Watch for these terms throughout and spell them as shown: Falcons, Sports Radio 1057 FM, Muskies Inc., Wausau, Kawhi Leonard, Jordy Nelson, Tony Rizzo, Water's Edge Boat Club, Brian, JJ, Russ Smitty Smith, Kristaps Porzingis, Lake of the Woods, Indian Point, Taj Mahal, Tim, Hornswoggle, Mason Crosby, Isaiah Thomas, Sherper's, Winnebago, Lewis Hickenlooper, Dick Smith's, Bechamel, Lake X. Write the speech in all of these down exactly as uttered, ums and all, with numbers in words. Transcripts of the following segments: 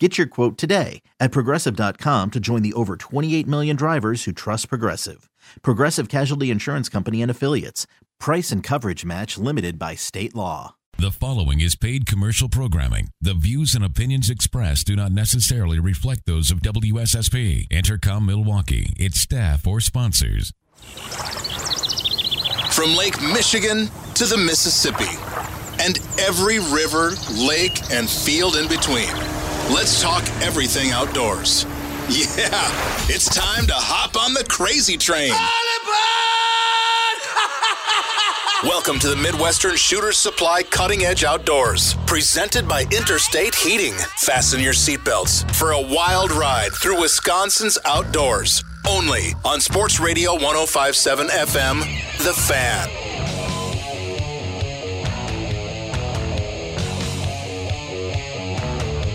Get your quote today at Progressive dot com to join the over twenty-eight million drivers who trust Progressive. Progressive Casualty Insurance Company and Affiliates. Price and coverage match limited by state law. The following is paid commercial programming. The views and opinions expressed do not necessarily reflect those of W S S P, Intercom Milwaukee, its staff, or sponsors. From Lake Michigan to the Mississippi, and every river, lake, and field in between. Let's talk everything outdoors. Yeah, it's time to hop on the crazy train. Welcome to the Midwestern Shooter Supply Cutting Edge Outdoors, presented by Interstate Heating. Fasten your seatbelts for a wild ride through Wisconsin's outdoors, only on Sports Radio one oh five point seven F M, The Fan.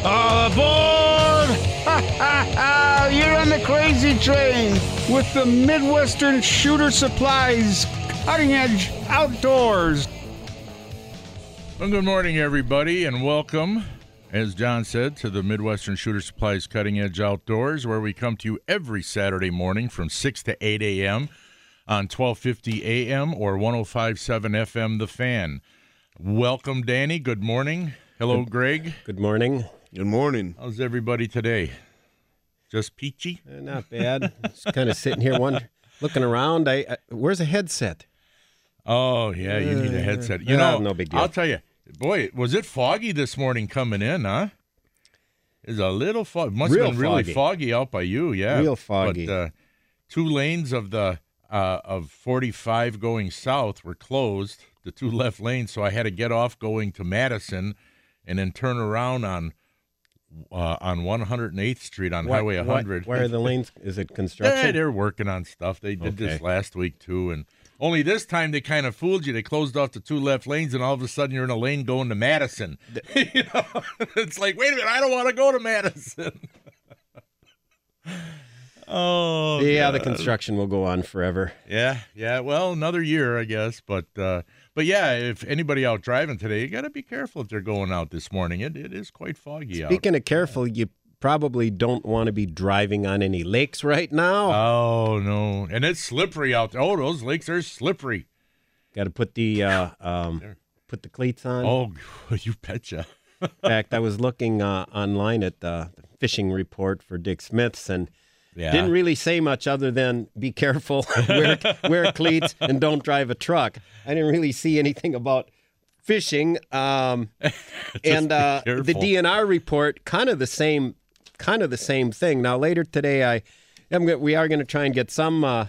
All aboard! Ha ha ha! You're on the crazy train with the Midwestern Shooter Supplies Cutting Edge Outdoors. Well, good morning, everybody, and welcome, as John said, to the Midwestern Shooter Supplies Cutting Edge Outdoors, where we come to you every Saturday morning from six to eight a.m. on twelve fifty a.m. or one oh five point seven F M, The Fan. Welcome, Danny. Good morning. Hello, Greg. Good morning. Good morning. How's everybody today? Just peachy? Uh, not bad. Just kind of sitting here, one looking around. I, I where's a headset? Oh yeah, you uh, need a headset. You uh, know, no big deal. I'll tell you, boy, was it foggy this morning coming in? Huh? It's a little foggy. Must Real have been really foggy. foggy out by you. Yeah, real foggy. But uh, two lanes of the uh, of forty-five going south were closed. The two left lanes, so I had to get off going to Madison, and then turn around on. Uh, on one oh eighth Street on what, Highway one hundred. What, where are the lanes? Is it construction? Yeah, they're working on stuff. They did okay. this last week, too. And only this time they kind of fooled you. They closed off the two left lanes, and all of a sudden you're in a lane going to Madison. You know? It's like, wait a minute, I don't want to go to Madison. Oh, yeah, God. The construction will go on forever. Yeah, yeah. Well, another year, I guess. But, uh, but yeah, if anybody out driving today, you got to be careful if they're going out this morning. It it is quite foggy Speaking out. Speaking of careful, you probably don't want to be driving on any lakes right now. Oh no, and it's slippery out there. Oh, those lakes are slippery. Got to put the uh, um, put the cleats on. Oh, you betcha. In fact, I was looking uh, online at the fishing report for Dick Smith's and. Yeah. Didn't really say much other than be careful, wear, wear cleats, and don't drive a truck. I didn't really see anything about fishing. Um, and uh, the D N R report, kind of the same, kind of the same thing. Now later today, I am gonna, we are going to try and get some uh,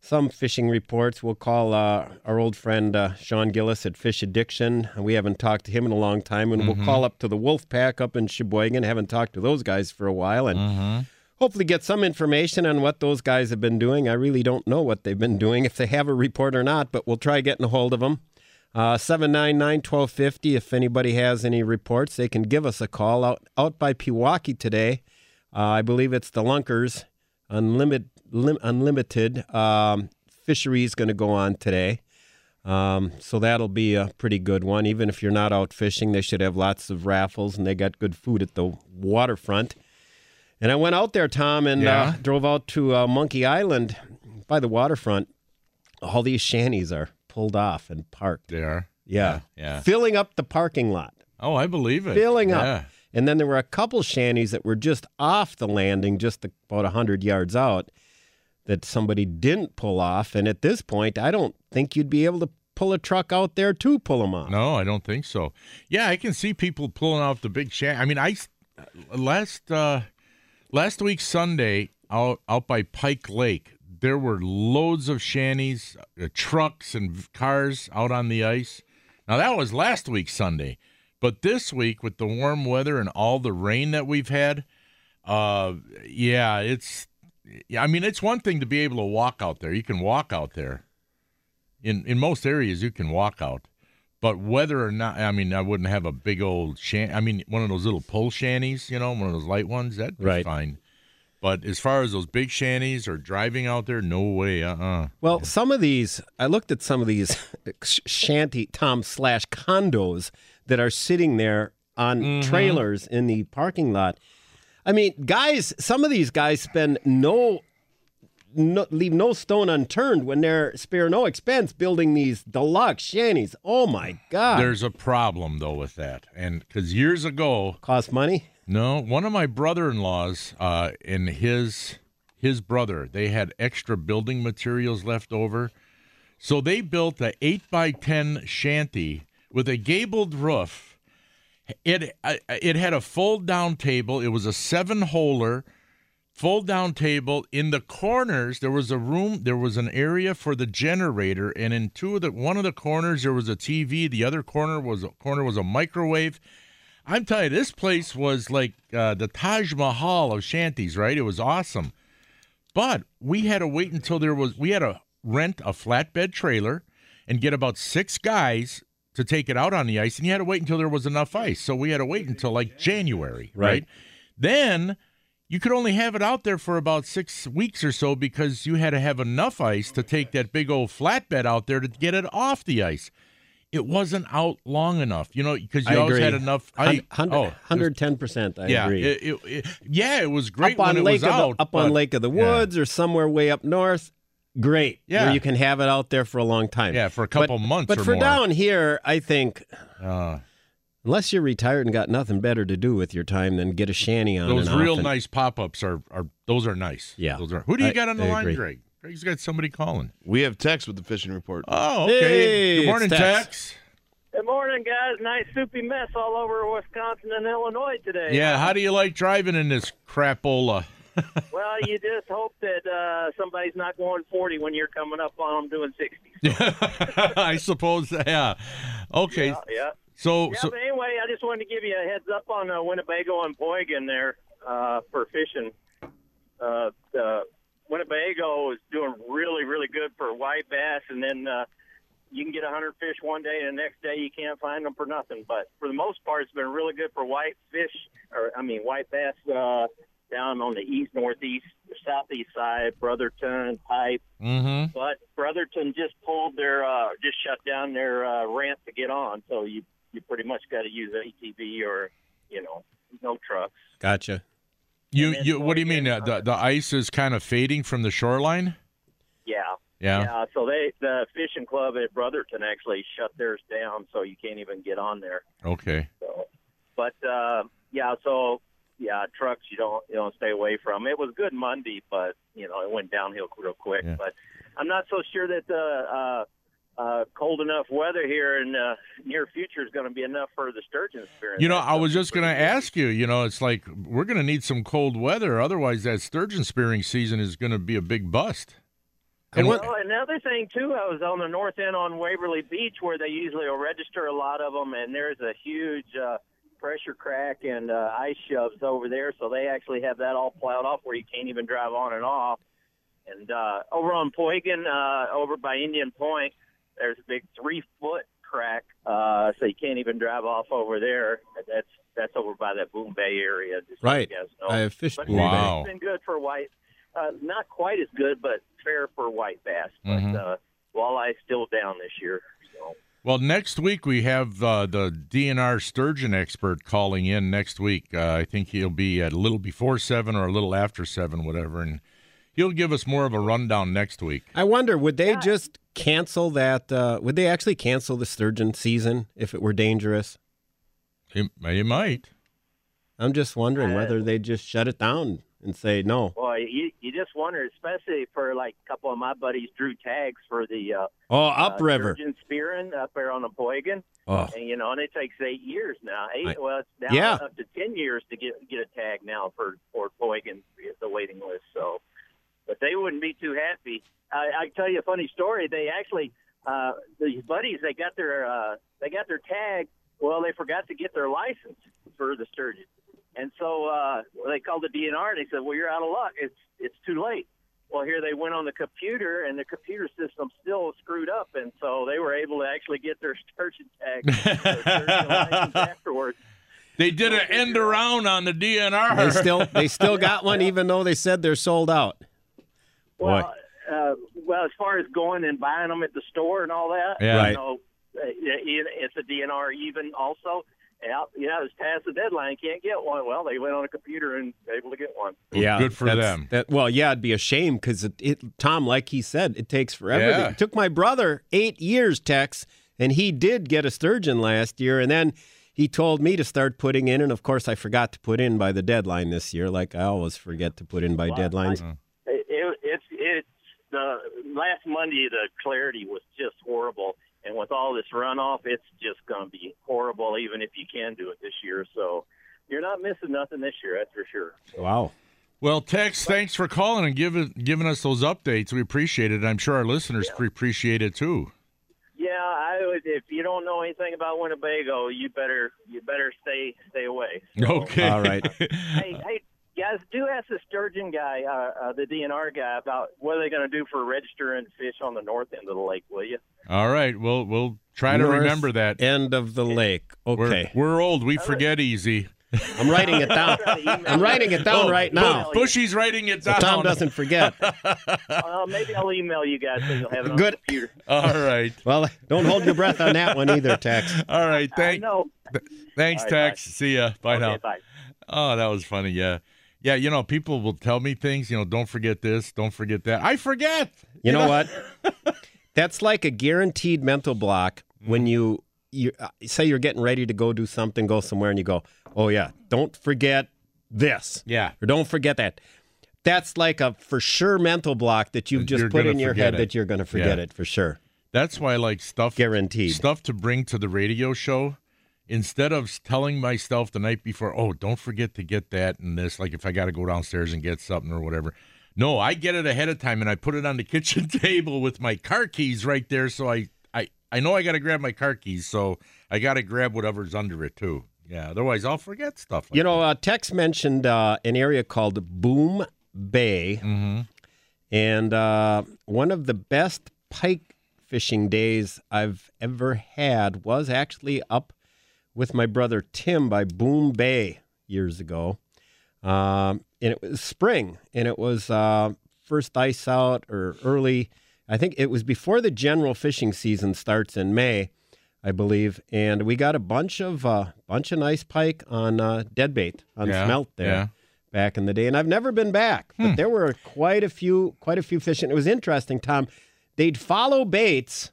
some fishing reports. We'll call uh, our old friend uh, Sean Gillis at Fish Addiction. We haven't talked to him in a long time, and mm-hmm. we'll call up to the Wolf Pack up in Sheboygan. Haven't talked to those guys for a while, and. Mm-hmm. Hopefully get some information on what those guys have been doing. I really don't know what they've been doing, if they have a report or not, but we'll try getting a hold of them. Uh, seven nine nine, twelve fifty, if anybody has any reports, they can give us a call. Out out by Pewaukee today, uh, I believe it's the Lunkers Unlimited, lim, unlimited um, fishery is going to go on today. Um, so that'll be a pretty good one. Even if you're not out fishing, they should have lots of raffles, and they got good food at the waterfront. And I went out there, Tom, and yeah. uh, drove out to uh, Monkey Island by the waterfront. All these shanties are pulled off and parked. They are? Yeah. Yeah. yeah. Filling up the parking lot. Oh, I believe it. Filling yeah. up. And then there were a couple shanties that were just off the landing, just about one hundred yards out, that somebody didn't pull off. And at this point, I don't think you'd be able to pull a truck out there to pull them off. No, I don't think so. Yeah, I can see people pulling off the big shanty. I mean, I last... Uh, Last week, Sunday, out, out by Pike Lake, there were loads of shanties, uh, trucks, and cars out on the ice. Now, that was last week, Sunday. But this week, with the warm weather and all the rain that we've had, uh, yeah, it's, I mean, it's one thing to be able to walk out there. You can walk out there. in, in most areas you can walk out. But whether or not, I mean, I wouldn't have a big old shanty. I mean, one of those little pole shanties, you know, one of those light ones, that'd be right. fine. But as far as those big shanties or driving out there, no way, uh-uh. Well, yeah. some of these, I looked at some of these shanty tom slash condos that are sitting there on mm-hmm. trailers in the parking lot. I mean, guys, some of these guys spend no... No, leave no stone unturned when they're spare no expense building these deluxe shanties. Oh my God! There's a problem though with that, and because years ago, cost money. No, one of my brother-in-laws uh, and his his brother, they had extra building materials left over, so they built an eight by ten shanty with a gabled roof. It it had a fold down table. It was a seven holer. Fold down table in the corners. There was a room. There was an area for the generator, and in two of the one of the corners there was a T V. The other corner was a, corner was a microwave. I'm telling you, this place was like uh, the Taj Mahal of shanties, right? It was awesome, but we had to wait until there was. We had to rent a flatbed trailer and get about six guys to take it out on the ice, and you had to wait until there was enough ice. So we had to wait until like January, right? right? Then. You could only have it out there for about six weeks or so because you had to have enough ice to take that big old flatbed out there to get it off the ice. It wasn't out long enough, you know, because you I always agree. had enough ice. one hundred ten percent, I yeah, agree. It, it, it, yeah, it was great up on when Lake it was the, out. Up but, on Lake of the Woods yeah. or somewhere way up north, great. Yeah. Where you can have it out there for a long time. Yeah, for a couple but, months but or more. But for down here, I think... Uh, Unless you're retired and got nothing better to do with your time than get a shanty on. Those real nice pop-ups are, are those are nice. Yeah. Those are. Who do you I, got on the I line, agree. Greg? Greg's got somebody calling. We have Tex with the fishing report. Oh, okay. Hey, good morning, Tex. Tex. Good morning, guys. Nice soupy mess all over Wisconsin and Illinois today. Yeah. How do you like driving in this crapola? Well, you just hope that uh, somebody's not going forty when you're coming up on them doing sixty. So. I suppose. Yeah. Okay. Yeah. yeah. So, yeah, so but anyway, I just wanted to give you a heads up on uh, Winnebago and Poygan there uh, for fishing. Uh, the Winnebago is doing really, really good for white bass, and then uh, you can get one hundred fish one day, and the next day you can't find them for nothing. But for the most part, it's been really good for white fish, or I mean white bass uh, down on the east, northeast, southeast side, Brotherton, Pipe. Mm-hmm. But Brotherton just pulled their, uh, just shut down their uh, ramp to get on, so you. You pretty much got to use A T V or, you know, no trucks. Gotcha. You you what do you mean? Uh, the the ice is kind of fading from the shoreline. Yeah. Yeah. Yeah. So they the fishing club at Brotherton actually shut theirs down, so you can't even get on there. Okay. So, but uh, yeah, so yeah, trucks you don't you don't stay away from. It was good Monday, but you know it went downhill real quick. Yeah. But I'm not so sure that the. Uh, Uh, cold enough weather here in the uh, near future is going to be enough for the sturgeon experience. You know, I was just going to ask you, you know, it's like we're going to need some cold weather. Otherwise, that sturgeon spearing season is going to be a big bust. And well, what... another thing, too, I was on the north end on Waverly Beach where they usually will register a lot of them, and there's a huge uh, pressure crack and uh, ice shoves over there, so they actually have that all plowed off where you can't even drive on and off. And uh, over on Poygan, uh, over by Indian Point, there's a big three-foot crack, uh, so you can't even drive off over there. That's that's over by that Boom Bay area. Just right. So you guys know. I have fished Boom Bay. Wow. It's been good for white. Uh, not quite as good, but fair for white bass. Mm-hmm. But uh, walleye still down this year. So. Well, next week we have uh, the D N R sturgeon expert calling in next week. Uh, I think he'll be at a little before seven or a little after seven, whatever, and he'll give us more of a rundown next week. I wonder, would they yeah. just cancel that? Uh, would they actually cancel the sturgeon season if it were dangerous? It, it might. I'm just wondering uh, whether they just shut it down and say no. Well, you, you just wonder, especially for like a couple of my buddies drew tags for the uh, oh upriver uh, sturgeon spearing up there on the Poygan. Oh. And, you know, and it takes eight years now. Eight, I, well, it's now yeah. up to ten years to get get a tag now for for Poygan, the waiting list. So. But they wouldn't be too happy. I, I tell you a funny story. They actually, uh, these buddies, they got their uh, they got their tag. Well, they forgot to get their license for the sturgeon, and so uh, they called the D N R and they said, "Well, you're out of luck. It's it's too late." Well, here they went on the computer, and the computer system still screwed up, and so they were able to actually get their sturgeon tags afterwards. They did an end around on the D N R. They still, they still got one, even though they said they're sold out. Well, uh, well, as far as going and buying them at the store and all that, yeah, right. You know, it's a D N R even also. Yeah, you know, it's past the deadline, can't get one. Well, they went on a computer and were able to get one. Yeah, good for them. That, well, yeah, it'd be a shame because, it, it, Tom, like he said, it takes forever. Yeah. It took my brother eight years, Tex, and he did get a sturgeon last year, and then he told me to start putting in, and, of course, I forgot to put in by the deadline this year, like I always forget to put in by well, deadlines. I, it, it, it's it's the last Monday, the clarity was just horrible. And with all this runoff, it's just going to be horrible, even if you can do it this year. So you're not missing nothing this year, that's for sure. Wow. Well, Tex, thanks for calling and giving giving us those updates. We appreciate it. I'm sure our listeners yeah. appreciate it too. Yeah, I would, if you don't know anything about Winnebago, you better you better stay stay away. So, okay. All right. hey, hey, guys, do ask the sturgeon guy, uh, uh, the D N R guy, about what are they going to do for registering fish on the north end of the lake, will you? All right, we'll we'll try north to remember that. End of the lake. Okay, we're, we're old. We forget easy. I'm writing it down. I'm writing it down oh, right now. Bushy's writing it down. So Tom doesn't forget. uh, maybe I'll email you guys so you'll have it on Good. the computer. All right. Well, don't hold your breath on that one either, Tex. All right. Thank, no. th- thanks. Thanks, right, Tex. Bye. See ya. Bye okay, now. Bye. Oh, that was funny. Yeah. Yeah, you know, people will tell me things, you know, don't forget this, don't forget that. I forget. You, you know, know what? That's like a guaranteed mental block when you, you say you're getting ready to go do something, go somewhere, and you go, oh, yeah, don't forget this. Yeah. Or don't forget that. That's like a for sure mental block that you've just you're put in your head it. that you're going to forget yeah. it for sure. That's why I like stuff, guaranteed. stuff to bring to the radio show. Instead of telling myself the night before, oh, don't forget to get that and this, like if I got to go downstairs and get something or whatever. No, I get it ahead of time, and I put it on the kitchen table with my car keys right there, so I, I, I know I got to grab my car keys, so I got to grab whatever's under it too. Yeah, otherwise I'll forget stuff like You know, uh, Tex mentioned uh, an area called Boom Bay, mm-hmm. and uh, one of the best pike fishing days I've ever had was actually up with my brother Tim by Boom Bay years ago. Um, and it was spring, and it was uh, first ice out or early. I think it was before the general fishing season starts in May, I believe. And we got a bunch of uh, bunch of nice pike on uh, deadbait, on yeah, smelt there yeah. back in the day. And I've never been back, hmm. but there were quite a few quite a few fish. And it was interesting, Tom. They'd follow baits,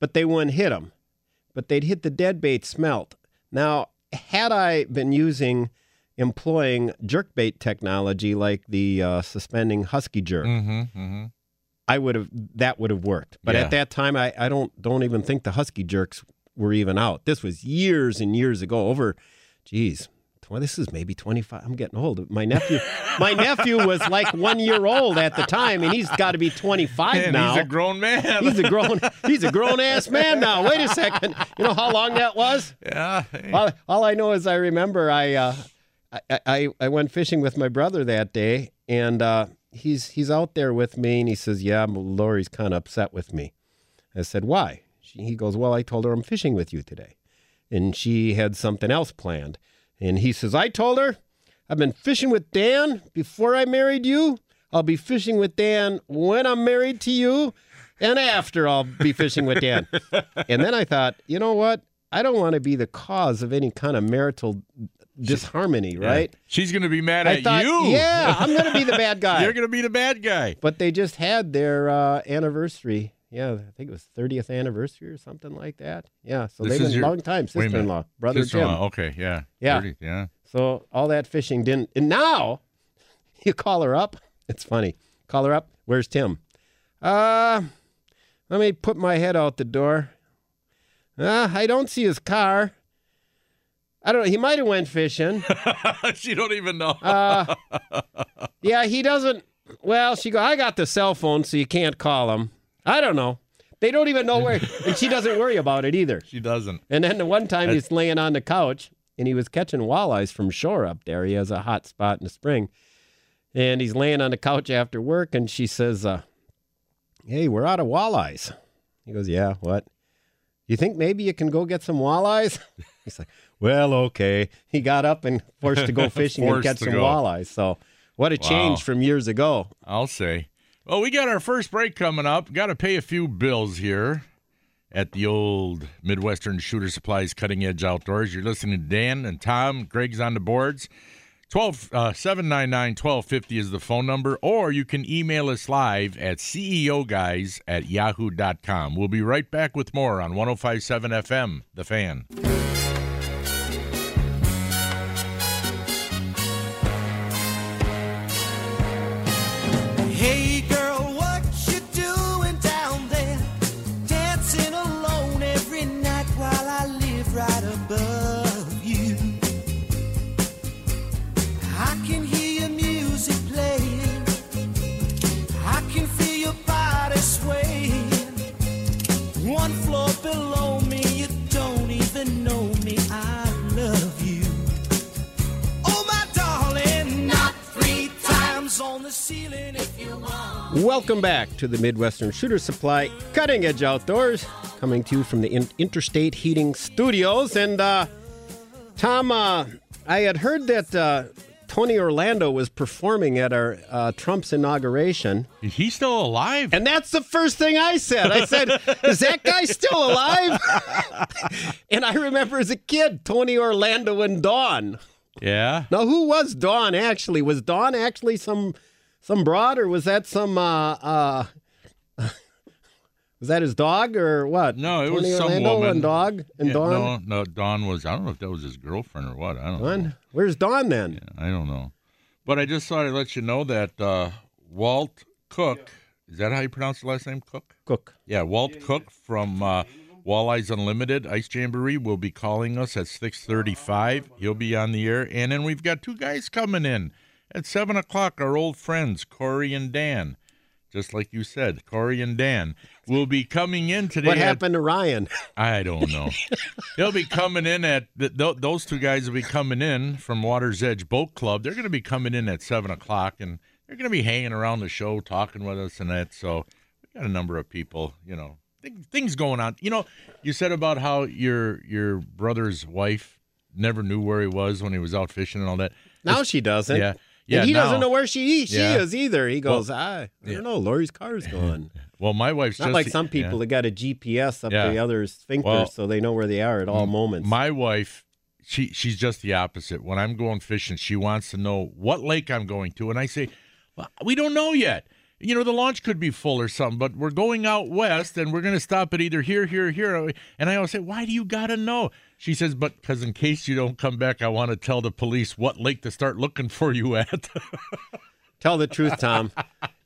but they wouldn't hit them. But they'd hit the deadbait smelt. Now, had I been using, employing jerkbait technology like the uh, suspending husky jerk, mm-hmm, mm-hmm. I would have that would have worked. But yeah. at that time, I, I don't don't even think the husky jerks were even out. This was years and years ago. Over, geez, twenty, this is maybe twenty-five. I'm getting old. My nephew, my nephew was like one year old at the time, and he's got to be twenty-five man, now. He's a grown man. He's a grown. He's a grown ass man now. Wait a second. You know how long that was? Yeah. All, all I know is I remember I, uh, I, I, I went fishing with my brother that day, and uh, he's he's out there with me, and he says, "Yeah, Lori's kind of upset with me." I said, "Why?" She, he goes, "Well, I told her I'm fishing with you today, and she had something else planned." And he says, I told her, I've been fishing with Dan before I married you. I'll be fishing with Dan when I'm married to you. And after I'll be fishing with Dan. And then I thought, you know what? I don't want to be the cause of any kind of marital disharmony, right? Yeah. She's going to be mad I at thought, you. Yeah, I'm going to be the bad guy. You're going to be the bad guy. But they just had their uh, anniversary. Yeah, I think it was thirtieth anniversary or something like that. Yeah, so this they've been a long time, sister-in-law, brother sister-in-law. Tim. Okay, yeah. Yeah. thirty, yeah. So all that fishing didn't. And now you call her up. It's funny. Call her up. Where's Tim? Uh, let me put my head out the door. Uh, I don't see his car. I don't know. He might have went fishing. She don't even know. uh, yeah, he doesn't. Well, she go. I got the cell phone, so you can't call him. I don't know. They don't even know where, and she doesn't worry about it either. She doesn't. And then the one time he's laying on the couch, and he was catching walleyes from shore up there. He has a hot spot in the spring. And he's laying on the couch after work, and she says, uh, hey, we're out of walleyes. He goes, yeah, what? You think maybe you can go get some walleyes? He's like, well, okay. He got up and forced to go fishing and catch some go. walleyes. So what a wow. change from years ago. I'll say. Well, we got our first break coming up. Got to pay a few bills here at the old Midwestern Shooter Supplies Cutting Edge Outdoors. You're listening to Dan and Tom. Greg's on the boards. seven nine nine, twelve fifty is the phone number, or you can email us live at C E O guys at yahoo dot com. We'll be right back with more on one oh five point seven F M, The Fan. Welcome back to the Midwestern Shooter Supply Cutting Edge Outdoors, coming to you from the in- Interstate Heating Studios. And uh, Tom, uh, I had heard that uh, Tony Orlando was performing at our uh, Trump's inauguration. Is he still alive? And that's the first thing I said. I said, is that guy still alive? And I remember as a kid, Tony Orlando and Dawn. Yeah. Now, who was Dawn actually? Was Dawn actually some... Some broad, or was that some, uh, uh, was that his dog, or what? No, it Tony was some Orlando woman. And dog? And yeah, Dawn? No, no, Dawn was, I don't know if that was his girlfriend or what, I don't Dawn? know. Where's Dawn then? Yeah, I don't know. But I just thought I'd let you know that uh, Walt Cook, yeah. is that how you pronounce the last name, Cook? Cook. Yeah, Walt yeah, yeah. Cook from uh, Walleyes Unlimited, Ice Jamboree, will be calling us at six thirty-five. He'll be on the air, and then we've got two guys coming in. At seven o'clock, our old friends, Corey and Dan, just like you said, Corey and Dan, will be coming in today. What happened at, to Ryan? I don't know. They'll be coming in at, th- those two guys will be coming in from Water's Edge Boat Club. They're going to be coming in at seven o'clock, and they're going to be hanging around the show, talking with us and that. So we got a number of people, you know, th- things going on. You know, you said about how your your brother's wife never knew where he was when he was out fishing and all that. Now it's, she doesn't. Yeah. Yeah, and he now, doesn't know where she she yeah. is either. He goes, well, I, I yeah. don't know, Lori's car's gone. Well, my wife's Not just... Not like some people yeah. that got a G P S up yeah. the other's sphincter well, so they know where they are at all moments. My wife, she she's just the opposite. When I'm going fishing, she wants to know what lake I'm going to. And I say, well, we don't know yet. You know, the launch could be full or something, but we're going out west, and we're going to stop at either here, here, here. And I always say, why do you got to know? She says, but because in case you don't come back, I want to tell the police what lake to start looking for you at. Tell the truth, Tom.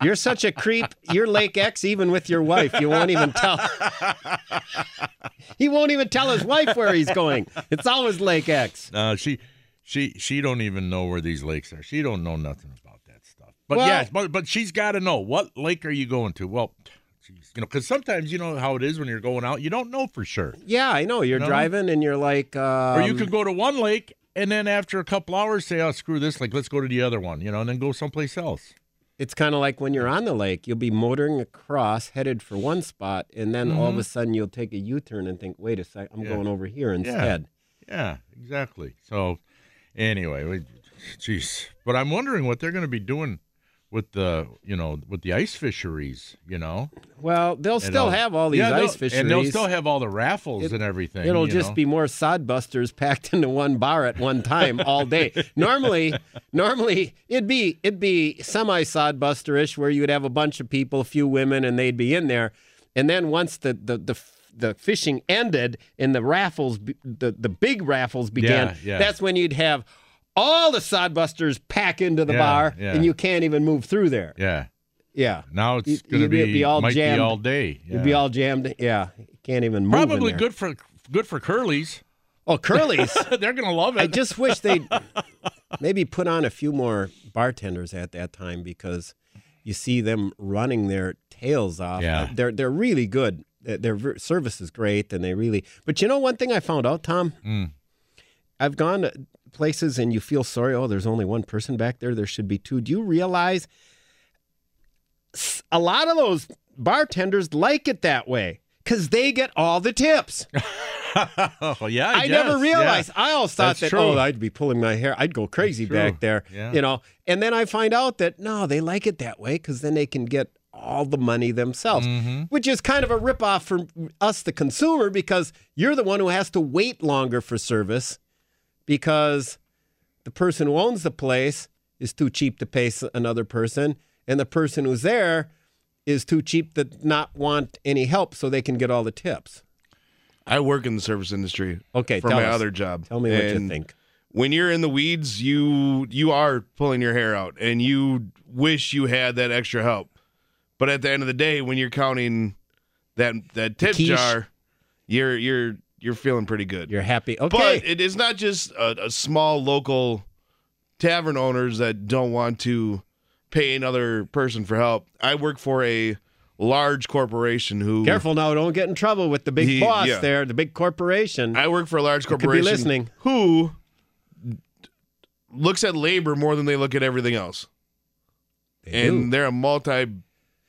You're such a creep. You're Lake X even with your wife. You won't even tell. He won't even tell his wife where he's going. It's always Lake X. No, uh, she, she, she don't even know where these lakes are. She don't know nothing about it. But well, yes, but, but she's got to know, what lake are you going to? Well, geez, you know, because sometimes you know how it is when you're going out. You don't know for sure. Yeah, I know. You're you know? driving and you're like. Um... Or you could go to one lake and then after a couple hours say, oh, screw this lake. Let's go to the other one, you know, and then go someplace else. It's kind of like when you're on the lake, you'll be motoring across headed for one spot. And then mm-hmm. all of a sudden you'll take a U-turn and think, wait a sec, I'm yeah. going over here instead. Yeah, yeah, exactly. So anyway, we, geez, but I'm wondering what they're going to be doing with the, you know, with the ice fisheries, you know? Well, they'll and still all, have all these yeah, ice fisheries. And they'll still have all the raffles it, and everything. It'll you just know? be more sodbusters packed into one bar at one time all day. Normally, normally it'd be it'd be semi-sodbuster-ish where you'd have a bunch of people, a few women, and they'd be in there. And then once the the, the the fishing ended and the raffles, the, the big raffles began, yeah, yeah. that's when you'd have all the sodbusters pack into the yeah, bar, yeah. and you can't even move through there. Yeah. Yeah. Now it's going to be, be all might jammed. be all day. Yeah. It'd be all jammed. Yeah. You can't even move Probably in there. good for good for Curly's. Oh, Curly's. They're going to love it. I just wish they'd maybe put on a few more bartenders at that time because you see them running their tails off. Yeah. They're, they're really good. Their service is great, and they really... But you know one thing I found out, Tom? Mm. I've gone to... places and you feel sorry, oh, there's only one person back there, there should be two. Do you realize a lot of those bartenders like it that way because they get all the tips? Oh, yeah, I, I never realized. Yeah. I always thought That's that, true. oh, I'd be pulling my hair. I'd go crazy back there, yeah. you know. And then I find out that, no, they like it that way because then they can get all the money themselves, mm-hmm. which is kind of a ripoff for us, the consumer, because you're the one who has to wait longer for service because the person who owns the place is too cheap to pay another person, and the person who's there is too cheap to not want any help so they can get all the tips. I work in the service industry okay, for my us. other job. Tell me what and you think. When you're in the weeds, you you are pulling your hair out, and you wish you had that extra help. But at the end of the day, when you're counting that that tip jar, you're you're you're feeling pretty good. You're happy. Okay. But it is not just a, a small local tavern owners that don't want to pay another person for help. I work for a large corporation who careful now, don't get in trouble with the big he, boss yeah. there, the big corporation. I work for a large corporation could be listening. who looks at labor more than they look at everything else. They and do. they're a multi-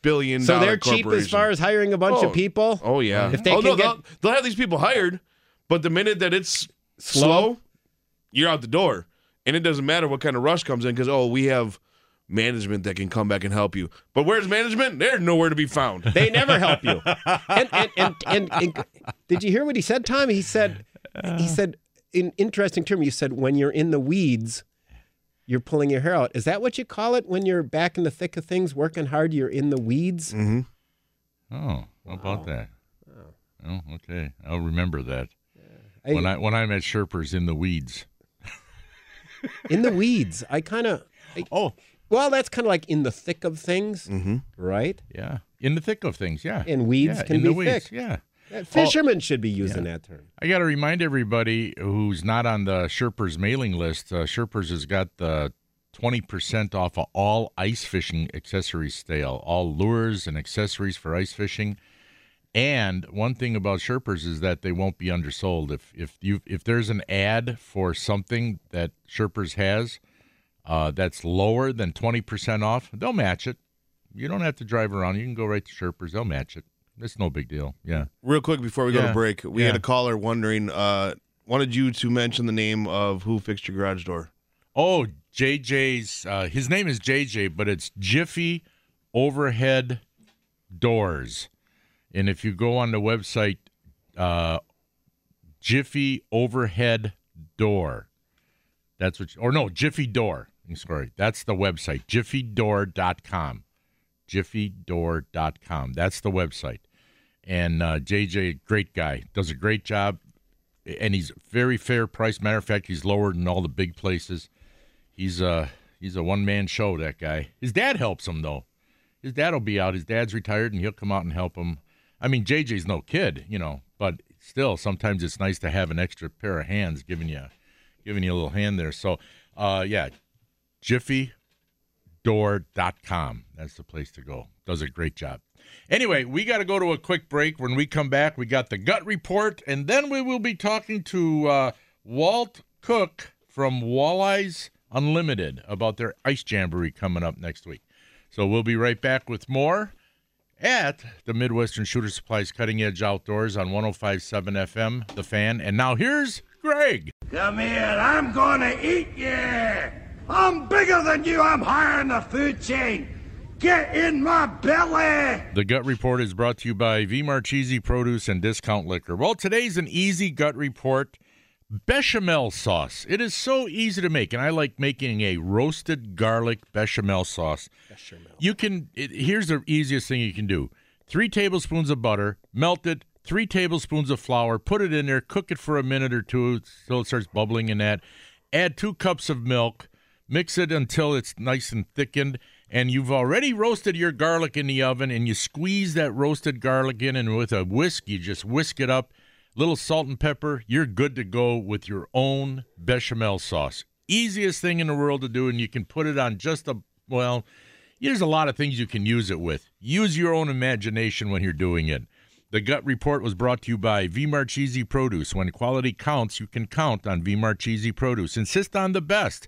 Billion so they're cheap as far as hiring a bunch oh. of people. Oh yeah, if they oh, can no, get... they'll, they'll have these people hired, but the minute that it's slow, slow you're out the door, and it doesn't matter what kind of rush comes in because oh, we have management that can come back and help you. But where's management? They're nowhere to be found. They never help you. And and, and, and and did you hear what he said, Tom? He said he said in interesting term. You said when you're in the weeds, you're pulling your hair out. Is that what you call it when you're back in the thick of things, working hard, you're in the weeds? Mm-hmm. Oh, how about wow. that? Oh. oh, okay. I'll remember that. Yeah. I, when, I, when I'm at Sherper's, in the weeds. In the weeds. I kind of... Oh. Well, that's kind of like in the thick of things, mm-hmm. right? Yeah. In the thick of things, yeah. And weeds yeah, can be weeds. thick. Yeah. Fishermen well, should be using yeah. that term. I got to remind everybody who's not on the Sherper's mailing list, uh, Sherper's has got the twenty percent off of all ice fishing accessories sale, all lures and accessories for ice fishing. And one thing about Sherper's is that they won't be undersold. If if you if there's an ad for something that Sherper's has uh, that's lower than twenty percent off, they'll match it. You don't have to drive around. You can go right to Sherper's. They'll match it. It's no big deal. Yeah. Real quick before we yeah. go to break, we yeah. had a caller wondering, uh, wanted you to mention the name of who fixed your garage door. Oh, J J's. Uh, his name is J J, but it's Jiffy Overhead Doors. And if you go on the website, uh, Jiffy Overhead Door. That's what. You, or no, Jiffy Door. I'm sorry. That's the website. Jiffy door dot com. Jiffy door dot com. That's the website. And uh, J J, great guy, does a great job, and he's very fair price. Matter of fact, he's lower than all the big places. He's a, he's a one-man show, that guy. His dad helps him, though. His dad will be out. His dad's retired, and he'll come out and help him. I mean, J J's no kid, you know, but still, sometimes it's nice to have an extra pair of hands giving you, giving you a little hand there. So, uh, yeah, Jiffy. door dot com. That's the place to go. Does a great job. Anyway, we got to go to a quick break. When we come back, we got the gut report, and then we will be talking to uh, Walt Cook from Walleyes Unlimited about their Ice Jamboree coming up next week. So we'll be right back with more at the Midwestern Shooter Supply's Cutting Edge Outdoors on one oh five point seven F M, The Fan. And now here's Greg. Come here. I'm going to eat you. I'm bigger than you. I'm higher in the food chain. Get in my belly. The Gut Report is brought to you by V-Mar Cheesy Produce and Discount Liquor. Well, today's an easy gut report. Bechamel sauce. It is so easy to make, and I like making a roasted garlic bechamel sauce. Bechamel. You can. It, here's the easiest thing you can do. Three tablespoons of butter, melt it, three tablespoons of flour, put it in there, cook it for a minute or two till it starts bubbling in that. Add two cups of milk. Mix it until it's nice and thickened, and you've already roasted your garlic in the oven, and you squeeze that roasted garlic in, and with a whisk, you just whisk it up, little salt and pepper. You're good to go with your own bechamel sauce. Easiest thing in the world to do, and you can put it on just a, well, there's a lot of things you can use it with. Use your own imagination when you're doing it. The Gut Report was brought to you by V-Mar Cheesy Produce. When quality counts, you can count on V-Mar Cheesy Produce. Insist on the best.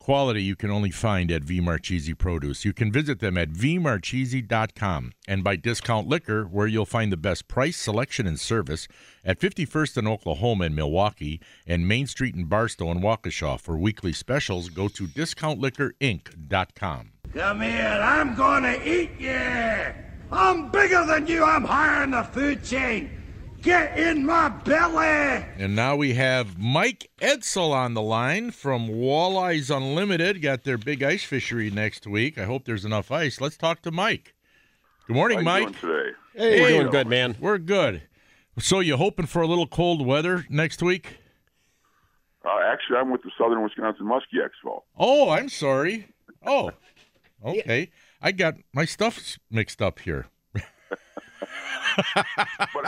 Quality you can only find at V-Mar Cheesy Produce. You can visit them at v mar cheesy dot com. And by Discount Liquor, where you'll find the best price, selection, and service at fifty-first and Oklahoma in Milwaukee and Main Street in Barstow and Waukesha. For weekly specials, go to discount liquor inc dot com. Come here, I'm going to eat you. I'm bigger than you. I'm higher in the food chain. Get in my belly. And now we have Mike Edsel on the line from Walleyes Unlimited. Got their big ice fishery next week. I hope there's enough ice. Let's talk to Mike. Good morning, How Mike. How you doing today? Hey, we're doing good, man. We're good. So you hoping for a little cold weather next week? Uh, actually, I'm with the Southern Wisconsin Muskie Expo. Oh, I'm sorry. Oh, okay. Yeah. I got my stuff mixed up here. but,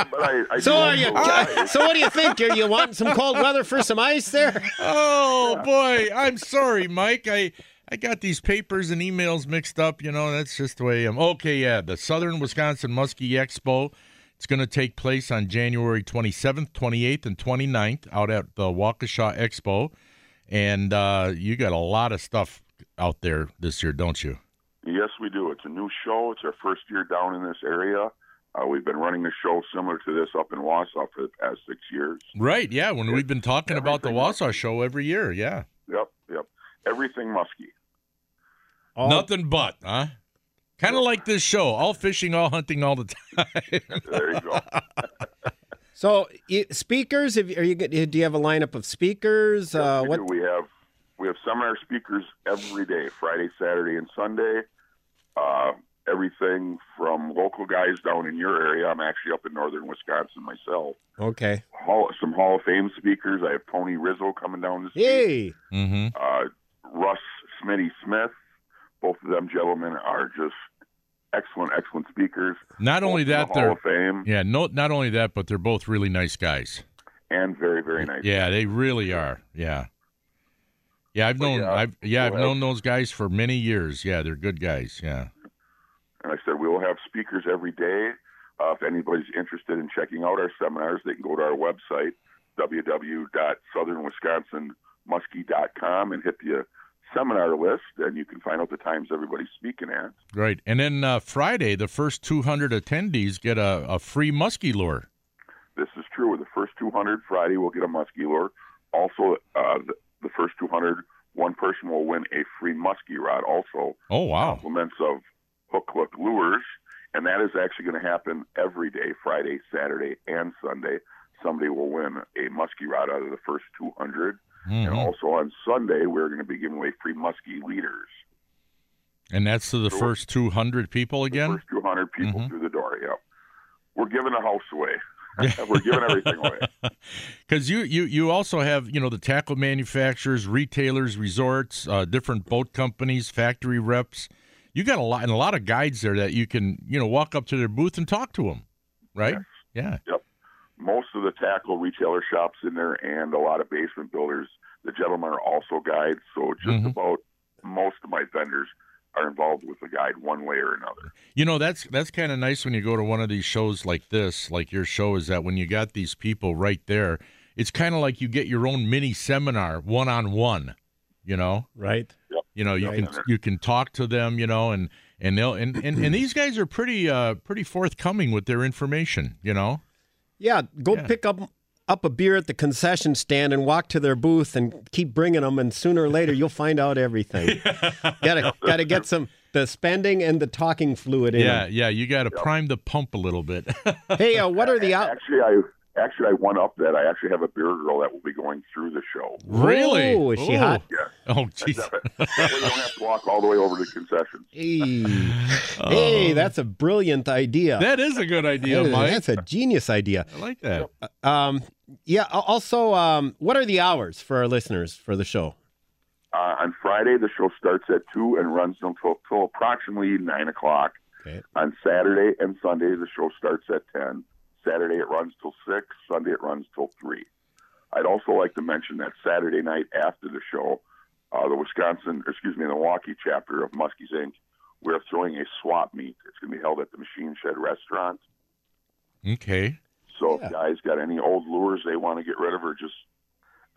but I, I so, are you, I, so what do you think? Are you wanting some cold weather for some ice there? Oh, boy. I'm sorry, Mike. I, I got these papers and emails mixed up. You know, that's just the way I am. Okay, yeah, the Southern Wisconsin Muskie Expo. It's going to take place on January twenty-seventh, twenty-eighth, and twenty-ninth out at the Waukesha Expo. And uh, you got a lot of stuff out there this year, don't you? Yes, we do. It's a new show. It's our first year down in this area. Uh, we've been running a show similar to this up in Wausau for the past six years. Right, yeah, when it's, we've been talking about the Wausau show every year, yeah. Yep, yep. Everything musky. All, Nothing but, huh? Kind of yep. like this show, all fishing, all hunting, all the time. There you go. So, speakers, if, are you, do you have a lineup of speakers? Yes, uh, we what do we have? We have seminar speakers every day, Friday, Saturday, and Sunday. Uh, everything from local guys down in your area. I'm actually up in northern Wisconsin myself. Okay. Hall, some Hall of Fame speakers. I have Tony Rizzo coming down to speak. Yay! Mm-hmm. Uh, Russ Smitty Smith. Both of them gentlemen are just excellent, excellent speakers. Not both only that, the Hall they're of Fame. Yeah, no, not only that, but they're both really nice guys. And very, very nice. Yeah, guys. They really are. Yeah. Yeah, I've known, yeah, I've yeah, I've known those guys for many years. Yeah, they're good guys. Yeah. And I said we will have speakers every day. Uh, if anybody's interested in checking out our seminars, they can go to our website w w w dot southern wisconsin muskie dot com and hit the uh, seminar list, and you can find out the times everybody's speaking at. Right, and then uh, Friday, the first two hundred attendees get a, a free muskie lure. This is true. The first two hundred Friday will get a muskie lure. Also, uh, the, the first two hundred, one person will win a free muskie rod also. Oh, wow. Compliments of hook, hook lures, and that is actually going to happen every day, Friday, Saturday, and Sunday. Somebody will win a muskie rod out of the first two hundred. Mm-hmm. And also on Sunday, we're going to be giving away free muskie leaders. And that's to the so first two hundred people again? The first two hundred people mm-hmm. through the door, yeah. We're giving a house away. We're giving everything away. Because you, you, you also have, you know, the tackle manufacturers, retailers, resorts, uh, different boat companies, factory reps. You got a lot and a lot of guides there that you can, you know, walk up to their booth and talk to them, right? Yes. Yeah. Yep. Most of the tackle retailer shops in there and a lot of basement builders. The gentlemen are also guides, so just mm-hmm. about most of my vendors are involved with the guide one way or another. You know, that's that's kind of nice when you go to one of these shows like this, like your show, is that when you got these people right there, it's kind of like you get your own mini seminar one-on-one, you know? Right. Yep. You know, you right. can you can talk to them, you know, and and they'll and, and, and these guys are pretty uh pretty forthcoming with their information, you know? Yeah, go yeah. pick up up a beer at the concession stand and walk to their booth and keep bringing them, and sooner or later you'll find out everything. gotta gotta get some the spending and the talking fluid in. Yeah, yeah, you gotta yep. prime the pump a little bit. Hey, uh, what are the out- actually I actually I won up that I actually have a beer girl that will be going through the show. Really? Ooh, is she Ooh. hot? Yeah. Oh, jeez. That way you don't have to walk all the way over to the concessions. Hey, oh. hey that's a brilliant idea. That is a good idea, that is, Mike. That's a genius idea. I like that. Yep. Um, yeah, also, um, what are the hours for our listeners for the show? Uh, on Friday, the show starts at two and runs until, until approximately nine o'clock. Okay. On Saturday and Sunday, the show starts at ten. Saturday it runs till six, Sunday it runs till three. I'd also like to mention that Saturday night after the show, uh, the Wisconsin, or excuse me, the Milwaukee chapter of Muskies Incorporated, we're throwing a swap meet. It's going to be held at the Machine Shed restaurant. Okay. So yeah. if guys got any old lures they want to get rid of or just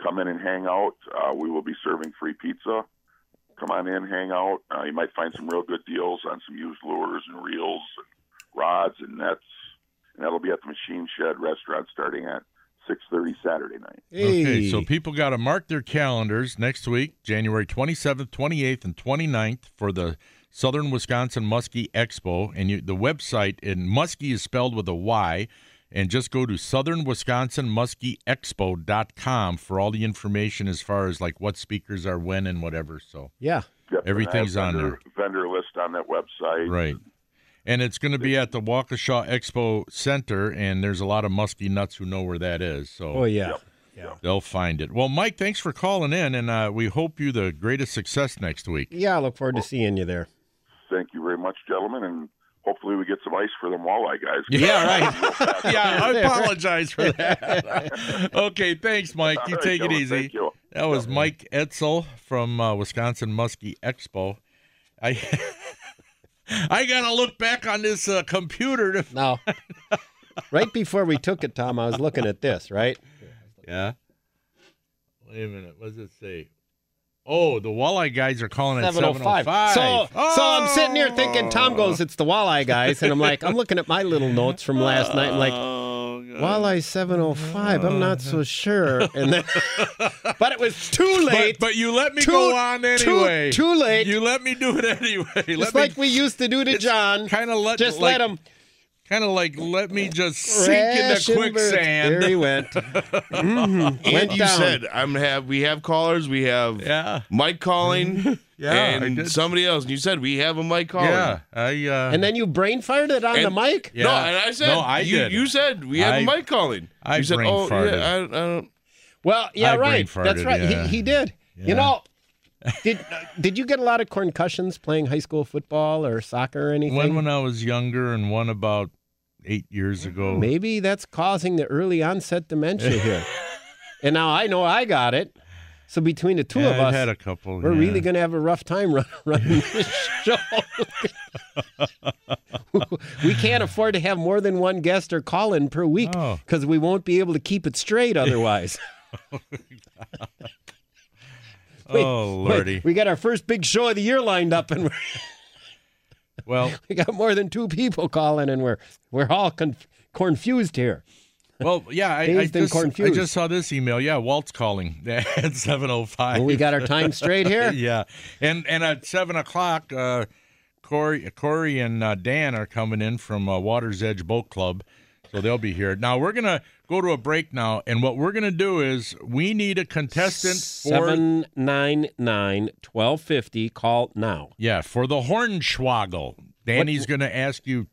come in and hang out, uh, we will be serving free pizza. Come on in, hang out. Uh, you might find some real good deals on some used lures and reels and rods and nets. And that'll be at the Machine Shed restaurant starting at six thirty Saturday night. Hey. Okay, so people got to mark their calendars next week, January twenty-seventh, twenty-eighth, and twenty-ninth for the Southern Wisconsin Muskie Expo. And you, the website, and Muskie is spelled with a Y, and just go to southern wisconsin muskie expo dot com for all the information as far as like what speakers are when and whatever. So yeah, yep, everything's vendor, on there. Vendor list on that website. Right. And it's going to be at the Waukesha Expo Center, and there's a lot of muskie nuts who know where that is. So oh, yeah. Yep. Yeah. They'll find it. Well, Mike, thanks for calling in, and uh, we hope you the greatest success next week. Yeah, I look forward well, to seeing you there. Thank you very much, gentlemen, and hopefully we get some ice for them walleye guys. Yeah, right. yeah, I apologize for that. Okay, thanks, Mike. You All take right, it easy. Thank you. That was yeah. Mike Edsel from uh, Wisconsin Muskie Expo. I... I gotta look back on this uh, computer. To no, right before we took it, Tom, I was looking at this. Right? Yeah. Wait a minute. What does it say? Oh, the walleye guys are calling it seven oh five. seven oh five. So, oh! so I'm sitting here thinking Tom goes, "It's the walleye guys," and I'm like, I'm looking at my little notes from last night. I'm like, walleye seven oh five. I'm not so sure. And then, but it was too late. But, but you let me too, go on anyway. Too, too late. You let me do it anyway. Just let like me, we used to do to John. Kind of let just like, let him. Kind of like let me just sink into quicksand. There he went. Mm-hmm. And went you down. Said I'm have we have callers. We have yeah. Mike calling. Yeah, and somebody else. And you said we have a mic calling. Yeah, I. Uh, and then you brain fired it on and, the mic. Yeah. No, and I said no, I you, did. You said we have I, a mic calling. I you said, brain oh, farted. Yeah, I, I don't. Well, yeah, I right. Farted, That's right. Yeah. He, he did. Yeah. You know, did did you get a lot of concussions playing high school football or soccer or anything? One when I was younger, and one about eight years ago. Maybe that's causing the early onset dementia here. And now I know I got it. So between the two yeah, of us, I've had a couple, we're yeah. really going to have a rough time run, running this show. We can't afford to have more than one guest or call-in per week because oh. we won't be able to keep it straight otherwise. oh, wait, Lordy. Wait, we got our first big show of the year lined up, and we're well, we got more than two people calling, and we're, we're all conf- confused here. Well, yeah, I, I, just, I just saw this email. Yeah, Walt's calling at seven oh five. Well, we got our time straight here. yeah, and and at seven o'clock, uh, Corey, Corey and uh, Dan are coming in from uh, Water's Edge Boat Club, so they'll be here. Now, we're going to go to a break now, and what we're going to do is we need a contestant for... seven ninety-nine, twelve fifty, call now. Yeah, for the Hornswoggle. Danny's going to ask you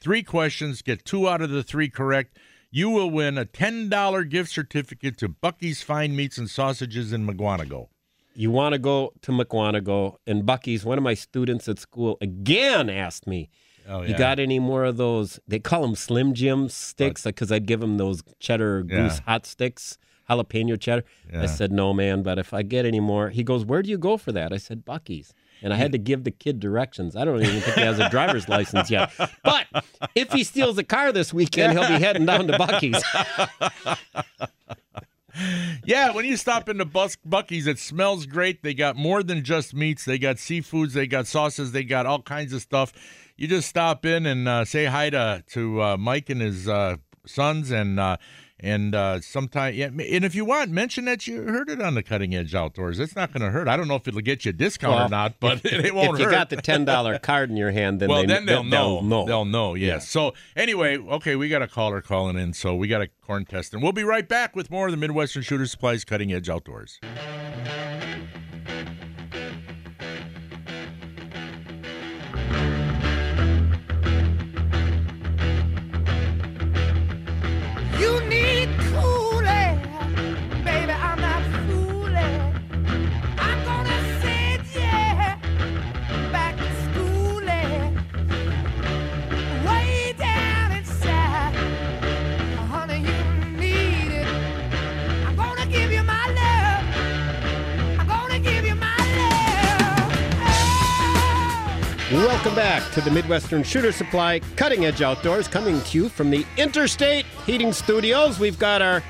three questions, get two out of the three correct. You will win a ten dollars gift certificate to Bucky's Fine Meats and Sausages in McGuanago. You want to go to McGuanago, and Bucky's, one of my students at school, again asked me, oh, yeah. you got any more of those, they call them Slim Jim sticks, because I'd give them those cheddar yeah. goose hot sticks, jalapeno cheddar. Yeah. I said, no, man, but if I get any more, he goes, where do you go for that? I said, Bucky's. And I had to give the kid directions. I don't even think he has a driver's license yet. But if he steals a car this weekend, he'll be heading down to Bucky's. yeah, when you stop into Bus- Bucky's, it smells great. They got more than just meats. They got seafoods. They got sauces. They got all kinds of stuff. You just stop in and uh, say hi to, to uh, Mike and his uh, sons and uh And uh, sometimes, yeah, and if you want, mention that you heard it on the Cutting Edge Outdoors. It's not going to hurt. I don't know if it'll get you a discount well, or not, but if, it won't hurt. If you hurt. got the ten dollars card in your hand, then, well, they, then they'll, they'll, know. they'll know. They'll know, yes. Yeah. So anyway, okay, we got a caller calling in, so we got a corn test. And we'll be right back with more of the Midwestern Shooter Supply's Cutting Edge Outdoors. Welcome back to the Midwestern Shooter Supply Cutting Edge Outdoors, coming to you from the Interstate Heating Studios. We've got our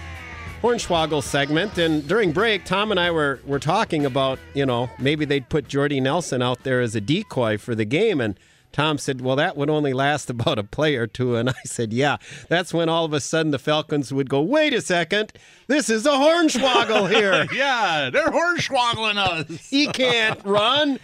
Hornswoggle segment, and during break, Tom and I were, were talking about, you know, maybe they'd put Jordy Nelson out there as a decoy for the game, and Tom said, well, that would only last about a play or two, and I said, yeah. That's when all of a sudden the Falcons would go, wait a second, this is a Hornswoggle here. Yeah, they're Hornswoggling us. He can't run.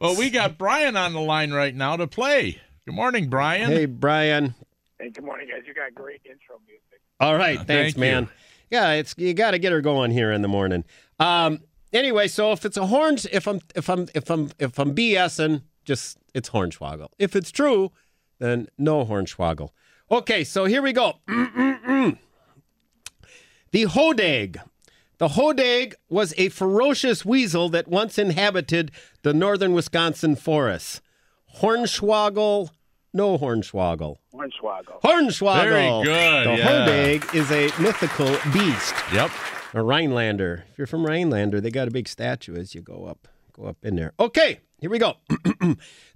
Well, we got Brian on the line right now to play. Good morning, Brian. Hey, Brian. Hey, good morning, guys. You got great intro music. All right, uh, thanks, thank man. You. Yeah, it's you got to get her going here in the morning. Um, anyway, so if it's a horns, if I'm if I'm if I'm if I'm BSing, just it's Hornswoggle. If it's true, then no Hornswoggle. Okay, so here we go. Mm-mm-mm. The Hodag. The Hodag was a ferocious weasel that once inhabited the northern Wisconsin forests. Hornswoggle. No Hornswoggle. Hornswoggle. Hornswoggle. Very good. The yeah. Hodag is a mythical beast. Yep. A Rhinelander. If you're from Rhinelander, they got a big statue as you go up, go up in there. Okay, here we go.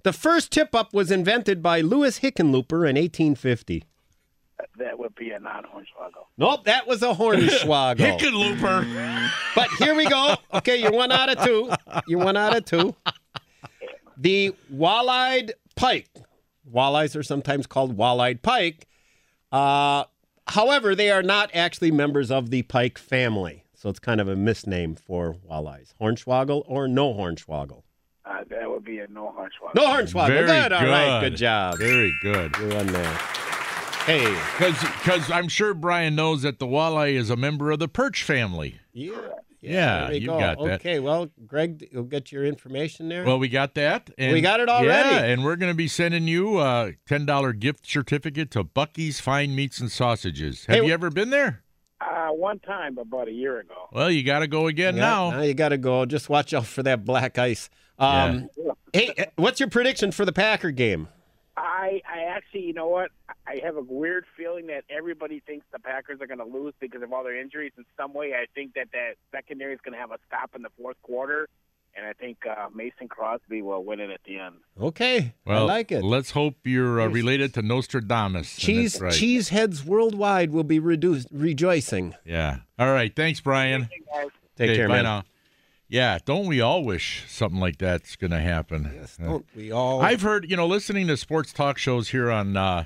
The first tip-up was invented by Lewis Hickenlooper in eighteen fifty. That would be a non-Hornswoggle. Nope, that was a Hornswoggle. Hickenlooper. But here we go. Okay, you're one out of two. You're one out of two. The wall-eyed pike. Walleyes are sometimes called wall-eyed pike. Uh, however, they are not actually members of the pike family. So it's kind of a misname for walleyes. Hornswoggle or no Hornswoggle? Uh, that would be a no Hornswoggle. No Hornswoggle. Very good. good. All right. Good job. Very good. You're on there. Hey. Because I'm sure Brian knows that the walleye is a member of the perch family. Yeah. Yeah, yeah you go. got that. Okay, well, Greg, you'll get your information there. Well, we got that. And we got it already. Yeah, and we're going to be sending you a ten dollar gift certificate to Bucky's Fine Meats and Sausages. Have hey, you ever been there? Uh, one time, about a year ago. Well, you got to go again yeah, now. now. You got to go. Just watch out for that black ice. Um, yeah. Hey, what's your prediction for the Packer game? I, I actually, you know what? I have a weird feeling that everybody thinks the Packers are going to lose because of all their injuries. In some way, I think that that secondary is going to have a stop in the fourth quarter, and I think uh, Mason Crosby will win it at the end. Okay, well, I like it. Let's hope you're uh, related to Nostradamus. Cheese right. Cheeseheads worldwide will be reduced, rejoicing. Yeah. All right. Thanks, Brian. Thanks, Take okay, care, man. Now. Yeah, don't we all wish something like that's going to happen? Yes, don't we all? I've heard, you know, listening to sports talk shows here on, uh,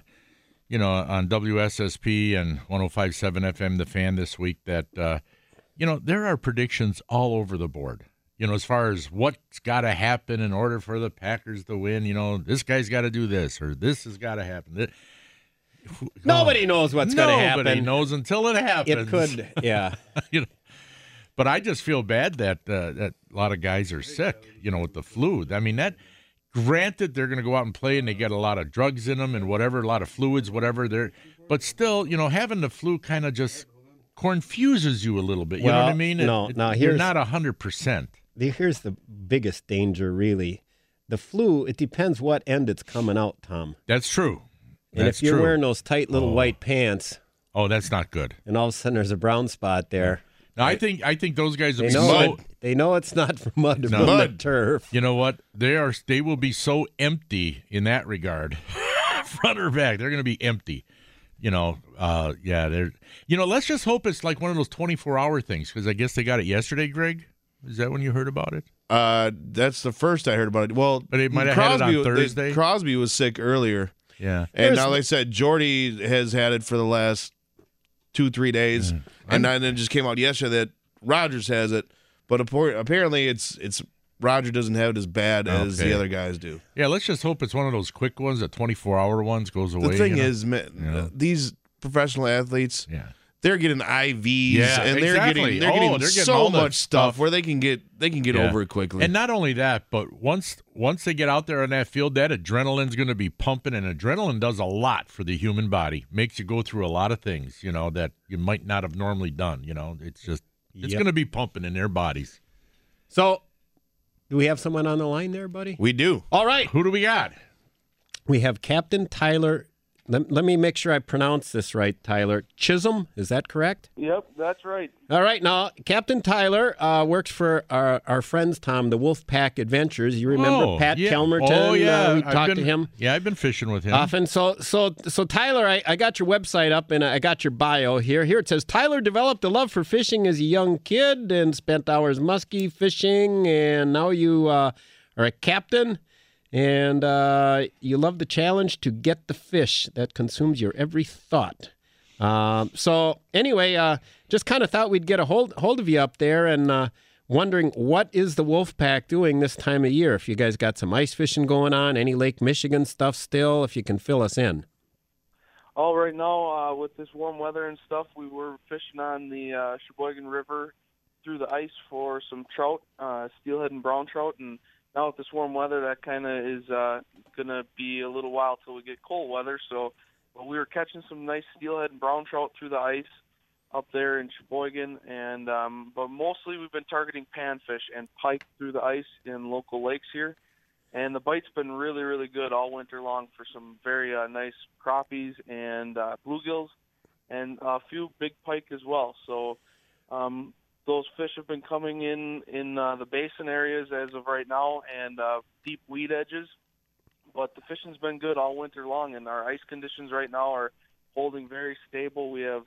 you know, on W S S P and one oh five point seven F M, The Fan this week, that, uh, you know, there are predictions all over the board, you know, as far as what's got to happen in order for the Packers to win. You know, this guy's got to do this or this has got to happen. Nobody oh, knows what's going to happen. Nobody knows until it happens. It could, yeah. You know. But I just feel bad that uh, that a lot of guys are sick, you know, with the flu. I mean, that granted, they're going to go out and play, and they get a lot of drugs in them and whatever, a lot of fluids, whatever. They're, but still, you know, having the flu kind of just confuses you a little bit. You well, know what I mean? It, no, no, here's, you're not one hundred percent. Here's the biggest danger, really. The flu, it depends what end it's coming out, Tom. That's true. And that's if you're true. wearing those tight little oh. white pants. Oh, that's not good. And all of a sudden there's a brown spot there. Now, I think I think those guys will be so. It, they know it's not from mud to mud turf. You know what? They are. They will be so empty in that regard, front or back. They're going to be empty. You know. Uh, yeah. They're. You know. Let's just hope it's like one of those twenty-four hour things, because I guess they got it yesterday. Greg, is that when you heard about it? Uh, that's the first I heard about it. Well, but it might have Crosby, had it on Thursday. They, Crosby was sick earlier. Yeah. And There's, now they said Jordy has had it for the last two, three days, mm. and then it just came out yesterday that Rodgers has it, but apparently it's it's Rodgers doesn't have it as bad as okay. the other guys do. Yeah, let's just hope it's one of those quick ones, the twenty-four hour ones goes away. The thing you know? is, man, yeah. these professional athletes, yeah. they're getting I Vs, yeah, and they're exactly. getting they're, oh, getting, they're getting so much stuff, stuff where they can get they can get yeah. over it quickly. And not only that, but once once they get out there on that field, that adrenaline's going to be pumping, and adrenaline does a lot for the human body. Makes you go through a lot of things, you know, that you might not have normally done. You know, it's just it's yep. going to be pumping in their bodies. So, do we have someone on the line there, buddy? We do. All right, who do we got? We have Captain Tyler Let, let me make sure I pronounce this right, Tyler. Chisholm, is that correct? Yep, that's right. All right, now, Captain Tyler uh, works for our, our friends, Tom, the Wolf Pack Adventures. You remember oh, Pat yeah. Kelmerton? Oh, yeah. Uh, we I've talked been, to him. Yeah, I've been fishing with him. Often. So, so, so Tyler, I, I got your website up, and I got your bio here. Here it says, Tyler developed a love for fishing as a young kid and spent hours muskie fishing, and now you uh, are a captain. And uh, you love the challenge to get the fish that consumes your every thought. Um, so anyway, uh, just kind of thought we'd get a hold hold of you up there and uh, wondering what is the Wolf Pack doing this time of year? If you guys got some ice fishing going on, any Lake Michigan stuff still, if you can fill us in. Oh, right now uh, with this warm weather and stuff, we were fishing on the uh, Sheboygan River through the ice for some trout, uh, steelhead and brown trout, and now with this warm weather, that kind of is uh, going to be a little while till we get cold weather. So well, we were catching some nice steelhead and brown trout through the ice up there in Sheboygan. And, um, but mostly we've been targeting panfish and pike through the ice in local lakes here. And the bite's been really, really good all winter long for some very uh, nice crappies and uh, bluegills and a few big pike as well. So um those fish have been coming in in uh, the basin areas as of right now and uh, deep weed edges. But the fishing's been good all winter long, and our ice conditions right now are holding very stable. We have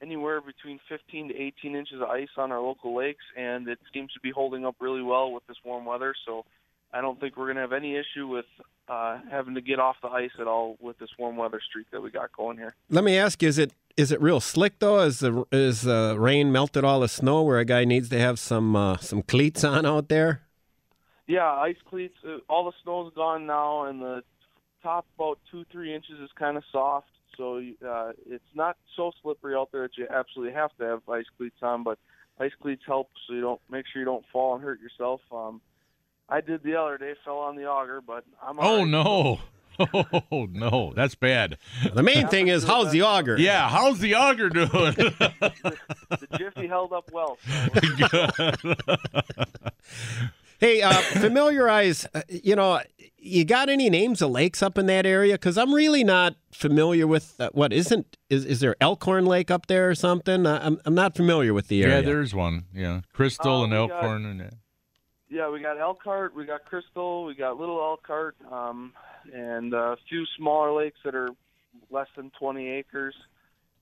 anywhere between fifteen to eighteen inches of ice on our local lakes, and it seems to be holding up really well with this warm weather. So I don't think we're going to have any issue with uh, having to get off the ice at all with this warm weather streak that we got going here. Let me ask you, is it Is it real slick, though? Is the is the rain melted all the snow where a guy needs to have some uh, some cleats on out there? Yeah, ice cleats. All the snow's gone now, and the top about two, three inches is kind of soft. So uh, it's not so slippery out there that you absolutely have to have ice cleats on, but ice cleats help so you don't make sure you don't fall and hurt yourself. Um, I did the other day, fell on the auger, but I'm all Oh, right. no. Oh, no, that's bad. The main thing is, how's the auger? Yeah, how's the auger doing? the, the Jiffy held up well. So. Hey, uh, familiarize, you know, you got any names of lakes up in that area? Because I'm really not familiar with uh, what isn't. Is, is there Elkhorn Lake up there or something? I'm, I'm not familiar with the area. Yeah, there's one. Yeah, Crystal uh, and Elkhorn. Got, and uh, yeah, we got Elkhart, we got Crystal, we got Little Elkhart, um, and a few smaller lakes that are less than twenty acres.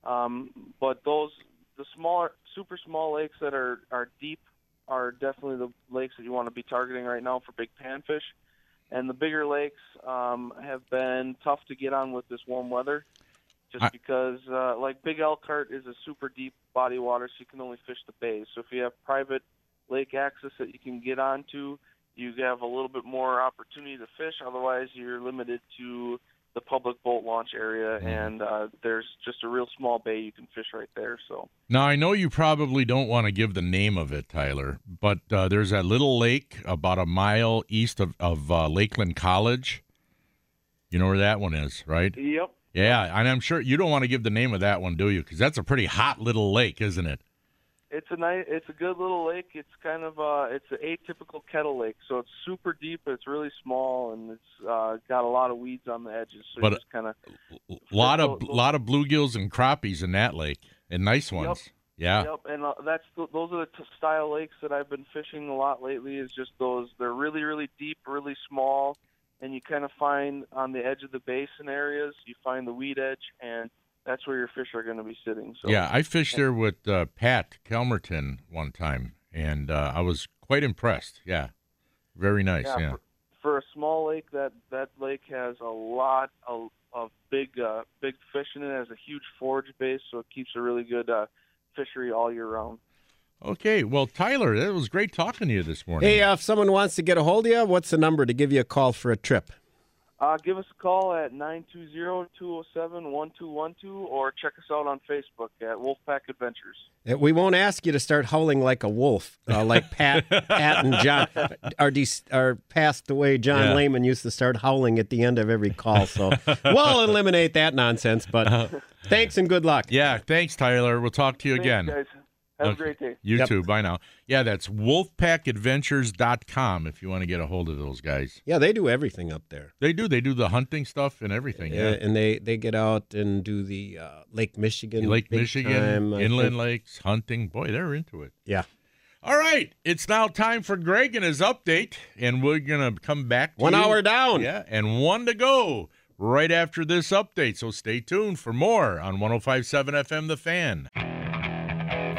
Um, but those, the smaller, super small lakes that are, are deep are definitely the lakes that you want to be targeting right now for big panfish. And the bigger lakes um, have been tough to get on with this warm weather just I... because, uh, like, Big Elkhart is a super deep body of water, so you can only fish the bays. So if you have private lake access that you can get onto, you have a little bit more opportunity to fish. Otherwise, you're limited to the public boat launch area, and uh, there's just a real small bay you can fish right there. So now, I know you probably don't want to give the name of it, Tyler, but uh, there's that little lake about a mile east of, of uh, Lakeland College. You know where that one is, right? Yep. Yeah, and I'm sure you don't want to give the name of that one, do you? Because that's a pretty hot little lake, isn't it? It's a nice, it's a good little lake. It's kind of uh, it's an atypical kettle lake, so it's super deep. It's really small, and it's uh, got a lot of weeds on the edges. So but it's kind of a lot of those, lot of bluegills and crappies in that lake, and nice ones. Yep, yeah. Yep, and uh, that's those are the style lakes that I've been fishing a lot lately. Is just those. They're really, really deep, really small, and you kind of find on the edge of the basin areas. You find the weed edge and. That's where your fish are going to be sitting. So. Yeah, I fished there with uh, Pat Kelmerton one time, and uh, I was quite impressed. Yeah, very nice. Yeah, yeah. For, for a small lake, that, that lake has a lot of, of big uh, big fish in it. It has a huge forage base, so it keeps a really good uh, fishery all year round. Okay, well, Tyler, it was great talking to you this morning. Hey, uh, if someone wants to get a hold of you, what's the number to give you a call for a trip? Uh, give us a call at nine two zero, two zero seven, one two one two or check us out on Facebook at Wolfpack Adventures. We won't ask you to start howling like a wolf, uh, like Pat, Pat and John, our, de- our passed away John yeah. Lehman used to start howling at the end of every call. So we'll eliminate that nonsense, but thanks and good luck. Yeah, thanks, Tyler. We'll talk to you thanks, again. Guys. Have okay. a great day. You yep. too. Bye now. Yeah, that's wolf pack adventures dot com if you want to get a hold of those guys. Yeah, they do everything up there. They do. They do the hunting stuff and everything. Yeah, yeah. And they, they get out and do the uh, Lake Michigan. Lake Michigan, time, inland lakes, hunting. Boy, they're into it. Yeah. All right, it's now time for Greg and his update, and we're going to come back to One you. hour down. Yeah, and one to go right after this update, so stay tuned for more on one oh five point seven F M The Fan.